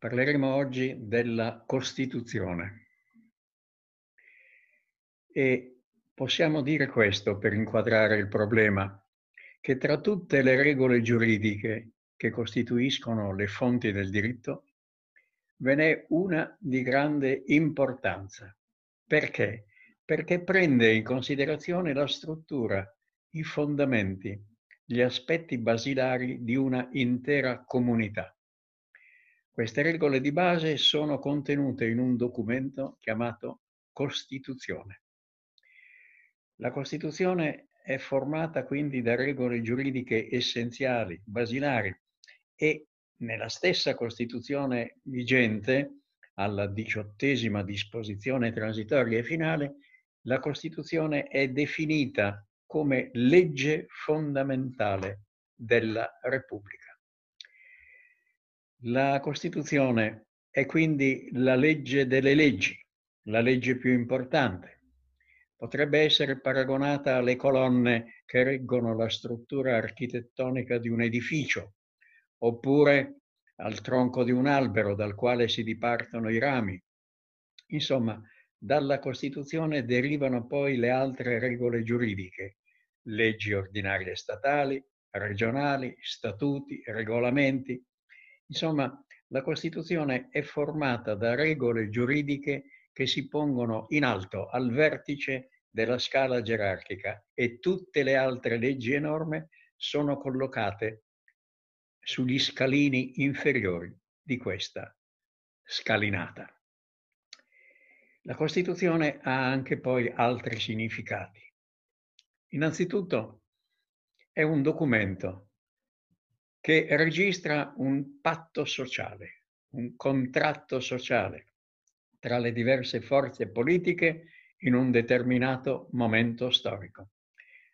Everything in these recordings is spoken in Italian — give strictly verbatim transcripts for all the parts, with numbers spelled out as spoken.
Parleremo oggi della Costituzione. E possiamo dire questo per inquadrare il problema, che tra tutte le regole giuridiche che costituiscono le fonti del diritto, ve n'è una di grande importanza. Perché? Perché prende in considerazione la struttura, i fondamenti, gli aspetti basilari di una intera comunità. Queste regole di base sono contenute in un documento chiamato Costituzione. La Costituzione è formata quindi da regole giuridiche essenziali, basilari, e nella stessa Costituzione vigente, alla diciottesima disposizione transitoria e finale, la Costituzione è definita come legge fondamentale della Repubblica. La Costituzione è quindi la legge delle leggi, la legge più importante. Potrebbe essere paragonata alle colonne che reggono la struttura architettonica di un edificio, oppure al tronco di un albero dal quale si dipartono i rami. Insomma, dalla Costituzione derivano poi le altre regole giuridiche, leggi ordinarie statali, regionali, statuti, regolamenti. Insomma, la Costituzione è formata da regole giuridiche che si pongono in alto, al vertice della scala gerarchica, e tutte le altre leggi e norme sono collocate sugli scalini inferiori di questa scalinata. La Costituzione ha anche poi altri significati. Innanzitutto è un documento che registra un patto sociale, un contratto sociale tra le diverse forze politiche in un determinato momento storico.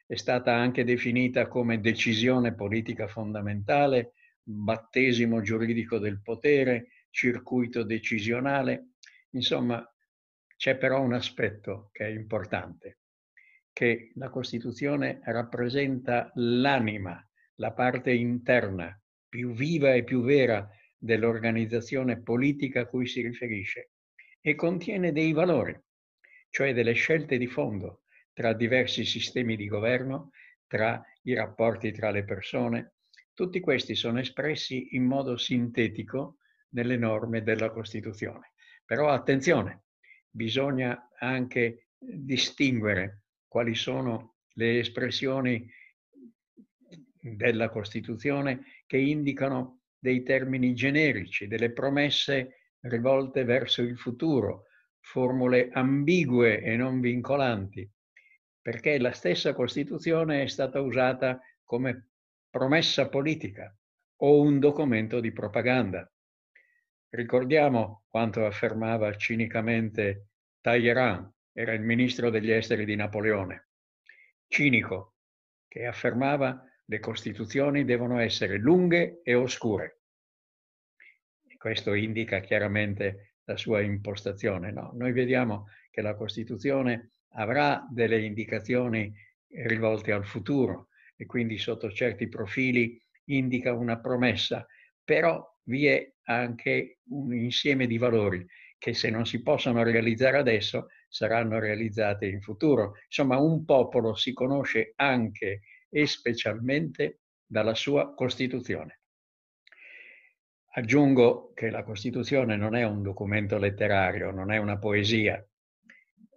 È stata anche definita come decisione politica fondamentale, battesimo giuridico del potere, circuito decisionale. Insomma, c'è però un aspetto che è importante, che la Costituzione rappresenta l'anima, la parte interna, più viva e più vera dell'organizzazione politica a cui si riferisce, e contiene dei valori, cioè delle scelte di fondo tra diversi sistemi di governo, tra i rapporti tra le persone. Tutti questi sono espressi in modo sintetico nelle norme della Costituzione. Però attenzione, bisogna anche distinguere quali sono le espressioni della Costituzione che indicano dei termini generici, delle promesse rivolte verso il futuro, formule ambigue e non vincolanti, perché la stessa Costituzione è stata usata come promessa politica o un documento di propaganda. Ricordiamo quanto affermava cinicamente Talleyrand, era il ministro degli esteri di Napoleone, cinico, che affermava: le Costituzioni devono essere lunghe e oscure. Questo indica chiaramente la sua impostazione. No, noi vediamo che la Costituzione avrà delle indicazioni rivolte al futuro e quindi sotto certi profili indica una promessa, però vi è anche un insieme di valori che, se non si possono realizzare adesso, saranno realizzati in futuro. Insomma, un popolo si conosce anche e specialmente dalla sua Costituzione. Aggiungo che la Costituzione non è un documento letterario, non è una poesia.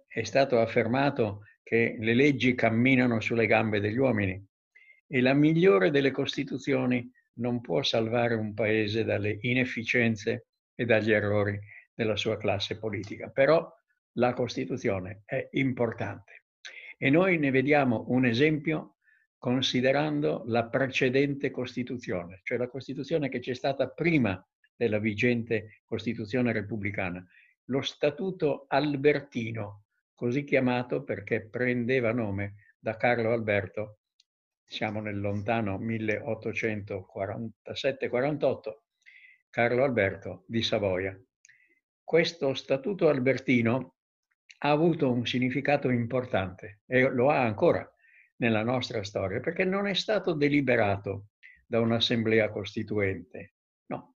È stato affermato che le leggi camminano sulle gambe degli uomini e la migliore delle Costituzioni non può salvare un paese dalle inefficienze e dagli errori della sua classe politica. Però la Costituzione è importante e noi ne vediamo un esempio considerando la precedente Costituzione, cioè la Costituzione che c'è stata prima della vigente Costituzione repubblicana, lo Statuto Albertino, così chiamato perché prendeva nome da Carlo Alberto, siamo nel lontano milleottocentoquarantasette quarantotto, Carlo Alberto di Savoia. Questo Statuto Albertino ha avuto un significato importante e lo ha ancora nella nostra storia, perché non è stato deliberato da un'assemblea costituente, no,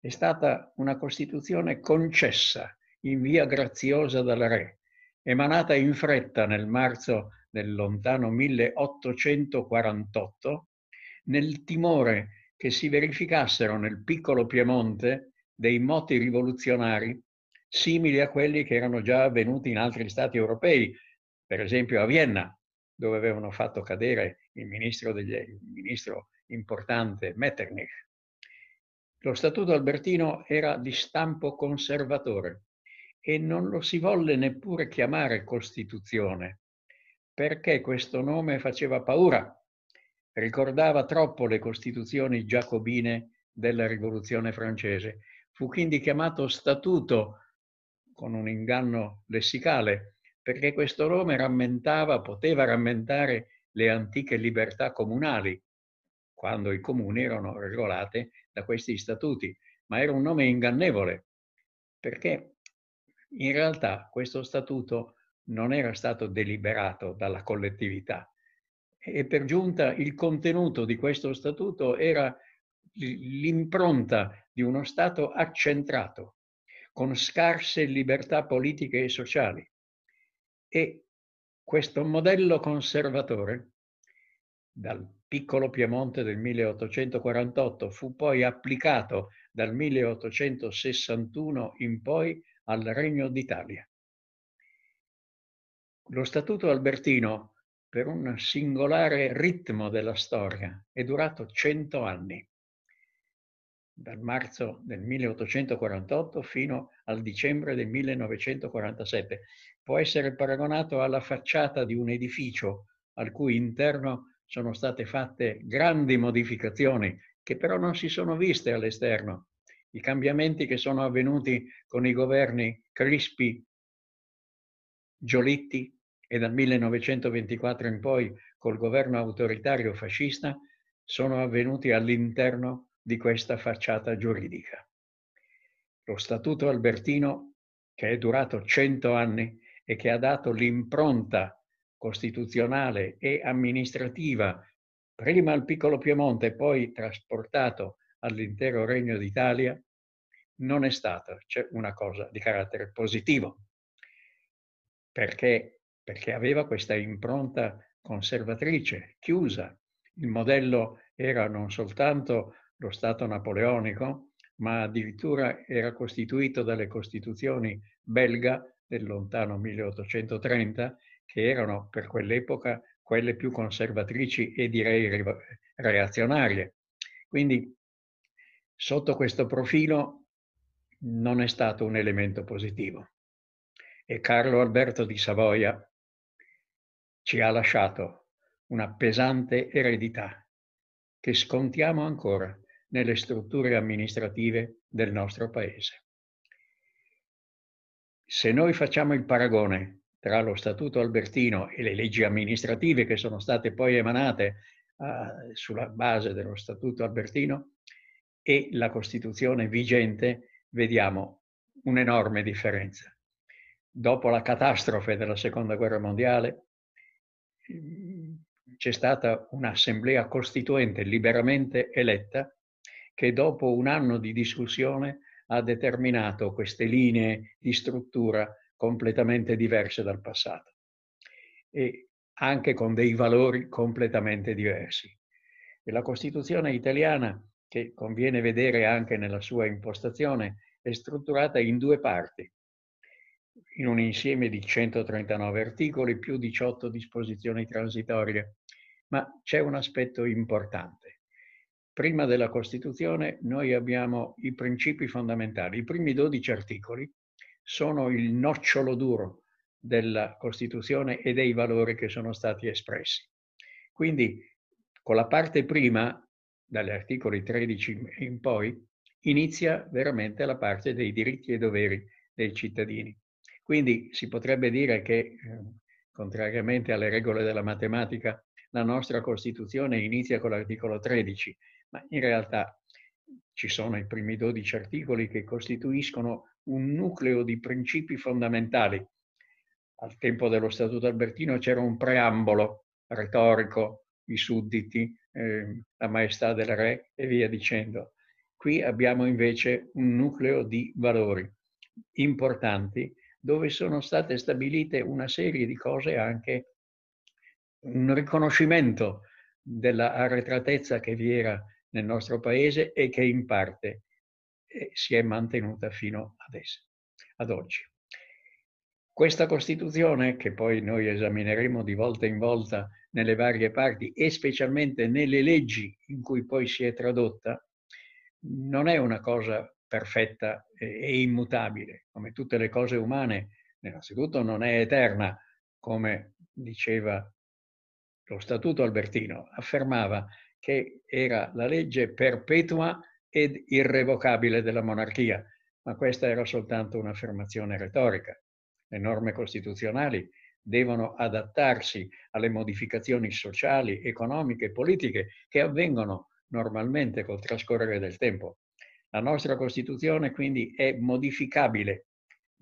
è stata una Costituzione concessa in via graziosa dal re, emanata in fretta nel marzo del lontano milleottocentoquarantotto, nel timore che si verificassero nel piccolo Piemonte dei moti rivoluzionari simili a quelli che erano già avvenuti in altri stati europei, per esempio a Vienna, dove avevano fatto cadere il ministro, degli, il ministro importante Metternich. Lo Statuto Albertino era di stampo conservatore e non lo si volle neppure chiamare Costituzione, perché questo nome faceva paura, ricordava troppo le costituzioni giacobine della Rivoluzione francese. Fu quindi chiamato Statuto, con un inganno lessicale, perché questo nome rammentava, poteva rammentare le antiche libertà comunali, quando i comuni erano regolati da questi statuti, ma era un nome ingannevole, perché in realtà questo statuto non era stato deliberato dalla collettività e per giunta il contenuto di questo statuto era l'impronta di uno Stato accentrato, con scarse libertà politiche e sociali. E questo modello conservatore, dal piccolo Piemonte del milleottocentoquarantotto, fu poi applicato dal milleottocentosessantuno in poi al Regno d'Italia. Lo Statuto Albertino, per un singolare ritmo della storia, è durato cento anni, dal marzo del milleottocentoquarantotto fino al dicembre del millenovecentoquarantasette. Può essere paragonato alla facciata di un edificio al cui interno sono state fatte grandi modificazioni che però non si sono viste all'esterno. I cambiamenti che sono avvenuti con i governi Crispi, Giolitti e dal millenovecentoventiquattro in poi col governo autoritario fascista sono avvenuti all'interno di questa facciata giuridica. Lo Statuto Albertino, che è durato cento anni e che ha dato l'impronta costituzionale e amministrativa, prima al piccolo Piemonte e poi trasportato all'intero Regno d'Italia, non è stata una cosa di carattere positivo, perché, perché aveva questa impronta conservatrice, chiusa. Il modello era non soltanto lo Stato napoleonico, ma addirittura era costituito dalle costituzioni belga del lontano milleottocentotrenta, che erano per quell'epoca quelle più conservatrici e direi reazionarie. Quindi sotto questo profilo non è stato un elemento positivo. E Carlo Alberto di Savoia ci ha lasciato una pesante eredità che scontiamo ancora nelle strutture amministrative del nostro Paese. Se noi facciamo il paragone tra lo Statuto Albertino e le leggi amministrative che sono state poi emanate uh, sulla base dello Statuto Albertino e la Costituzione vigente, vediamo un'enorme differenza. Dopo la catastrofe della Seconda Guerra Mondiale, c'è stata un'assemblea costituente liberamente eletta che dopo un anno di discussione ha determinato queste linee di struttura completamente diverse dal passato e anche con dei valori completamente diversi. E la Costituzione italiana, che conviene vedere anche nella sua impostazione, è strutturata in due parti, in un insieme di centotrentanove articoli più diciotto disposizioni transitorie. Ma c'è un aspetto importante. Prima della Costituzione noi abbiamo i principi fondamentali. I primi dodici articoli sono il nocciolo duro della Costituzione e dei valori che sono stati espressi. Quindi con la parte prima, dagli articoli tredici in poi, inizia veramente la parte dei diritti e doveri dei cittadini. Quindi si potrebbe dire che, eh, contrariamente alle regole della matematica, la nostra Costituzione inizia con l'articolo tredici, ma in realtà ci sono i primi dodici articoli che costituiscono un nucleo di principi fondamentali. Al tempo dello Statuto Albertino c'era un preambolo retorico, i sudditi, eh, la maestà del re e via dicendo. Qui abbiamo invece un nucleo di valori importanti dove sono state stabilite una serie di cose, anche un riconoscimento della arretratezza che vi era nel nostro paese e che in parte si è mantenuta fino adesso, ad oggi. Questa Costituzione, che poi noi esamineremo di volta in volta nelle varie parti e specialmente nelle leggi in cui poi si è tradotta, non è una cosa perfetta e immutabile. Come tutte le cose umane, innanzitutto non è eterna, come diceva lo Statuto Albertino, affermava che era la legge perpetua ed irrevocabile della monarchia, ma questa era soltanto un'affermazione retorica. Le norme costituzionali devono adattarsi alle modificazioni sociali, economiche e politiche che avvengono normalmente col trascorrere del tempo. La nostra Costituzione quindi è modificabile,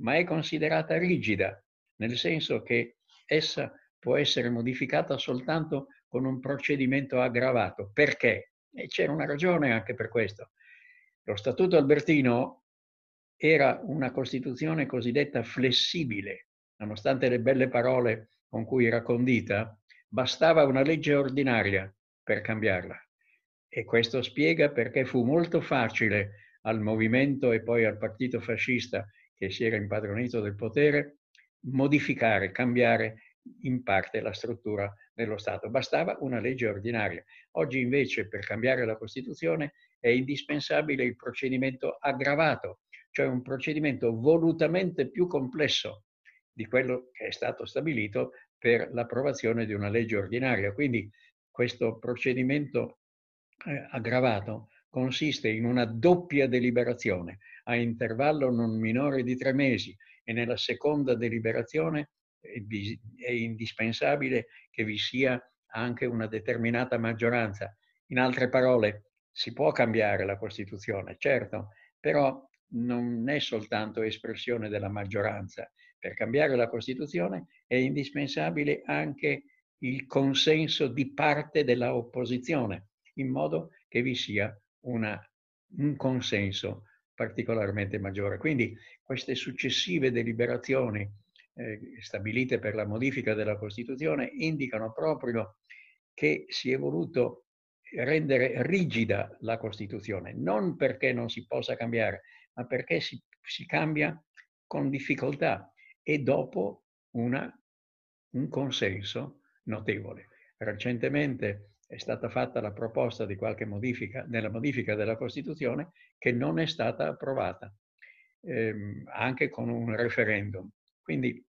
ma è considerata rigida, nel senso che essa può essere modificata soltanto con un procedimento aggravato. Perché? E c'era una ragione anche per questo. Lo Statuto Albertino era una Costituzione cosiddetta flessibile. Nonostante le belle parole con cui era condita, bastava una legge ordinaria per cambiarla. E questo spiega perché fu molto facile al movimento e poi al partito fascista, che si era impadronito del potere, modificare, cambiare in parte la struttura dello Stato. Bastava una legge ordinaria. Oggi invece, per cambiare la Costituzione, è indispensabile il procedimento aggravato, cioè un procedimento volutamente più complesso di quello che è stato stabilito per l'approvazione di una legge ordinaria. Quindi questo procedimento aggravato consiste in una doppia deliberazione a intervallo non minore di tre mesi e nella seconda deliberazione è indispensabile che vi sia anche una determinata maggioranza. In altre parole, si può cambiare la Costituzione, certo, però non è soltanto espressione della maggioranza. Per cambiare la Costituzione è indispensabile anche il consenso di parte della opposizione, in modo che vi sia una, un consenso particolarmente maggiore. Quindi queste successive deliberazioni eh, stabilite per la modifica della Costituzione indicano proprio che si è voluto rendere rigida la Costituzione, non perché non si possa cambiare, ma perché si, si cambia con difficoltà e dopo una, un consenso notevole. Recentemente è stata fatta la proposta di qualche modifica, nella modifica della Costituzione, che non è stata approvata, ehm, anche con un referendum. Quindi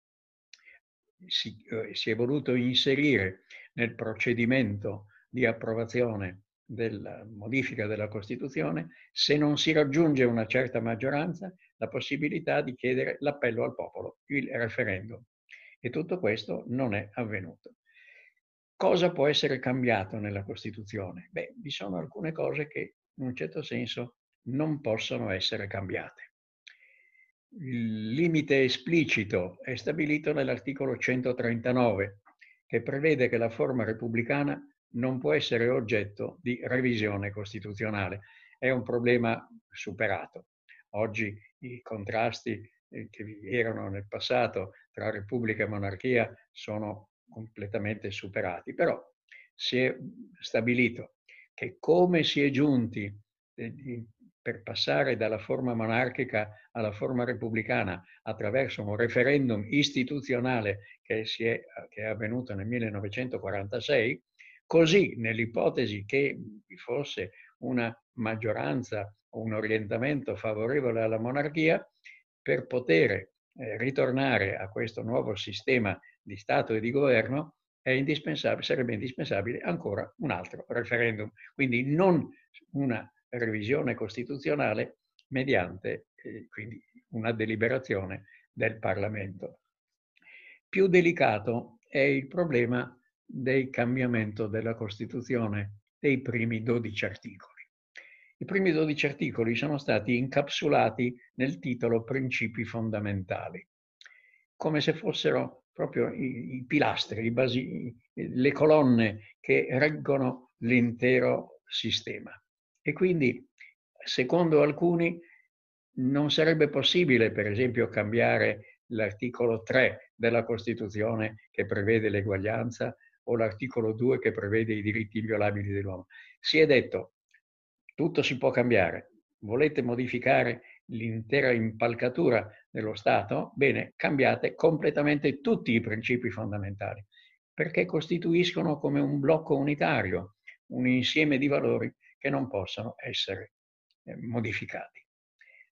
si, eh, si è voluto inserire nel procedimento di approvazione della modifica della Costituzione, se non si raggiunge una certa maggioranza, la possibilità di chiedere l'appello al popolo, il referendum. E tutto questo non è avvenuto. Cosa può essere cambiato nella Costituzione? Beh, vi sono alcune cose che in un certo senso non possono essere cambiate. Il limite esplicito è stabilito nell'articolo centotrentanove, che prevede che la forma repubblicana non può essere oggetto di revisione costituzionale. È un problema superato. Oggi i contrasti che vi erano nel passato tra repubblica e monarchia sono completamente superati, però si è stabilito che come si è giunti per passare dalla forma monarchica alla forma repubblicana attraverso un referendum istituzionale che, si è, che è avvenuto nel millenovecentoquarantasei, così nell'ipotesi che vi fosse una maggioranza o un orientamento favorevole alla monarchia, per poter ritornare a questo nuovo sistema di Stato e di governo, è indispensabile, sarebbe indispensabile ancora un altro referendum. Quindi non una revisione costituzionale mediante eh, quindi una deliberazione del Parlamento. Più delicato è il problema del cambiamento della Costituzione dei primi dodici articoli. I primi dodici articoli sono stati incapsulati nel titolo Principi fondamentali, come se fossero proprio i, i pilastri, i basi, le colonne che reggono l'intero sistema. E quindi secondo alcuni non sarebbe possibile, per esempio, cambiare l'articolo tre della Costituzione che prevede l'eguaglianza o l'articolo due che prevede i diritti inviolabili dell'uomo. Si è detto, tutto si può cambiare. Volete modificare l'intera impalcatura dello Stato? Bene, cambiate completamente tutti i principi fondamentali, perché costituiscono come un blocco unitario, un insieme di valori che non possono essere modificati.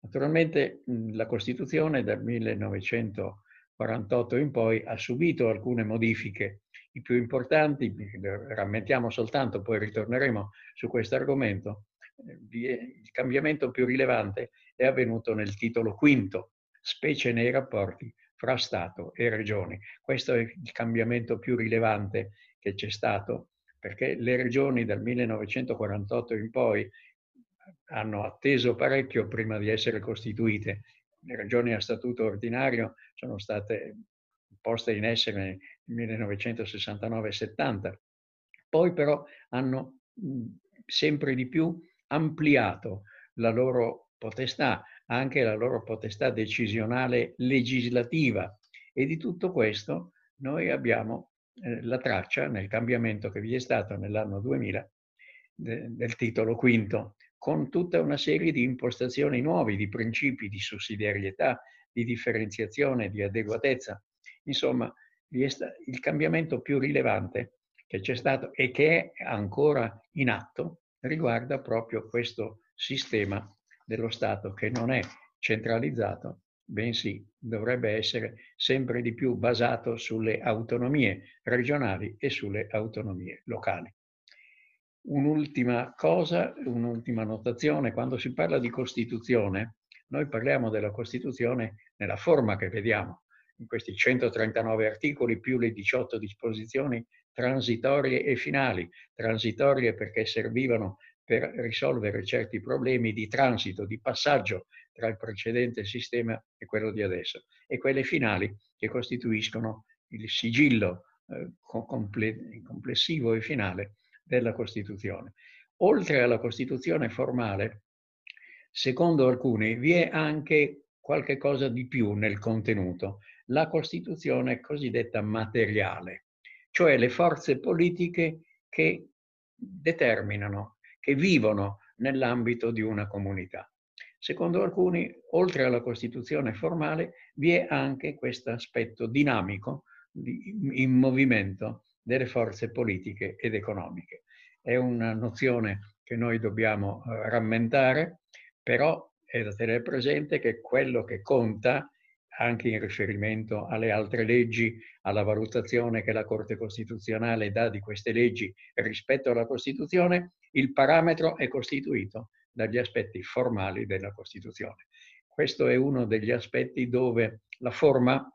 Naturalmente la Costituzione dal millenovecentoquarantotto in poi ha subito alcune modifiche, i più importanti, rammentiamo soltanto, poi ritorneremo su questo argomento. Il cambiamento più rilevante è avvenuto nel titolo quinto, specie nei rapporti fra Stato e Regioni. Questo è il cambiamento più rilevante che c'è stato, perché le Regioni dal millenovecentoquarantotto in poi hanno atteso parecchio prima di essere costituite. Le Regioni a statuto ordinario sono state poste in essere nel millenovecentosessantanove settanta, poi però hanno sempre di più ampliato la loro potestà, anche la loro potestà decisionale legislativa, e di tutto questo noi abbiamo la traccia nel cambiamento che vi è stato nell'anno duemila del titolo quinto, con tutta una serie di impostazioni nuove, di principi di sussidiarietà, di differenziazione, di adeguatezza. Insomma, il cambiamento più rilevante che c'è stato e che è ancora in atto riguarda proprio questo sistema dello Stato, che non è centralizzato, bensì dovrebbe essere sempre di più basato sulle autonomie regionali e sulle autonomie locali. Un'ultima cosa, un'ultima notazione: quando si parla di Costituzione, noi parliamo della Costituzione nella forma che vediamo, in questi centotrentanove articoli più le diciotto disposizioni transitorie e finali, transitorie perché servivano per risolvere certi problemi di transito, di passaggio tra il precedente sistema e quello di adesso, e quelle finali che costituiscono il sigillo eh, complessivo e finale della Costituzione. Oltre alla Costituzione formale, secondo alcuni, vi è anche qualche cosa di più nel contenuto, la Costituzione cosiddetta materiale, cioè le forze politiche che determinano, che vivono nell'ambito di una comunità. Secondo alcuni, oltre alla Costituzione formale, vi è anche questo aspetto dinamico, in movimento, delle forze politiche ed economiche. È una nozione che noi dobbiamo rammentare, però è da tenere presente che quello che conta, anche in riferimento alle altre leggi, alla valutazione che la Corte Costituzionale dà di queste leggi rispetto alla Costituzione, il parametro è costituito dagli aspetti formali della Costituzione. Questo è uno degli aspetti dove la forma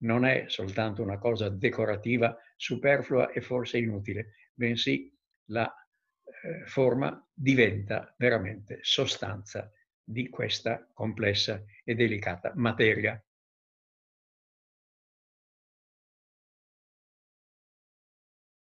non è soltanto una cosa decorativa, superflua e forse inutile, bensì la eh, forma diventa veramente sostanza di questa complessa e delicata materia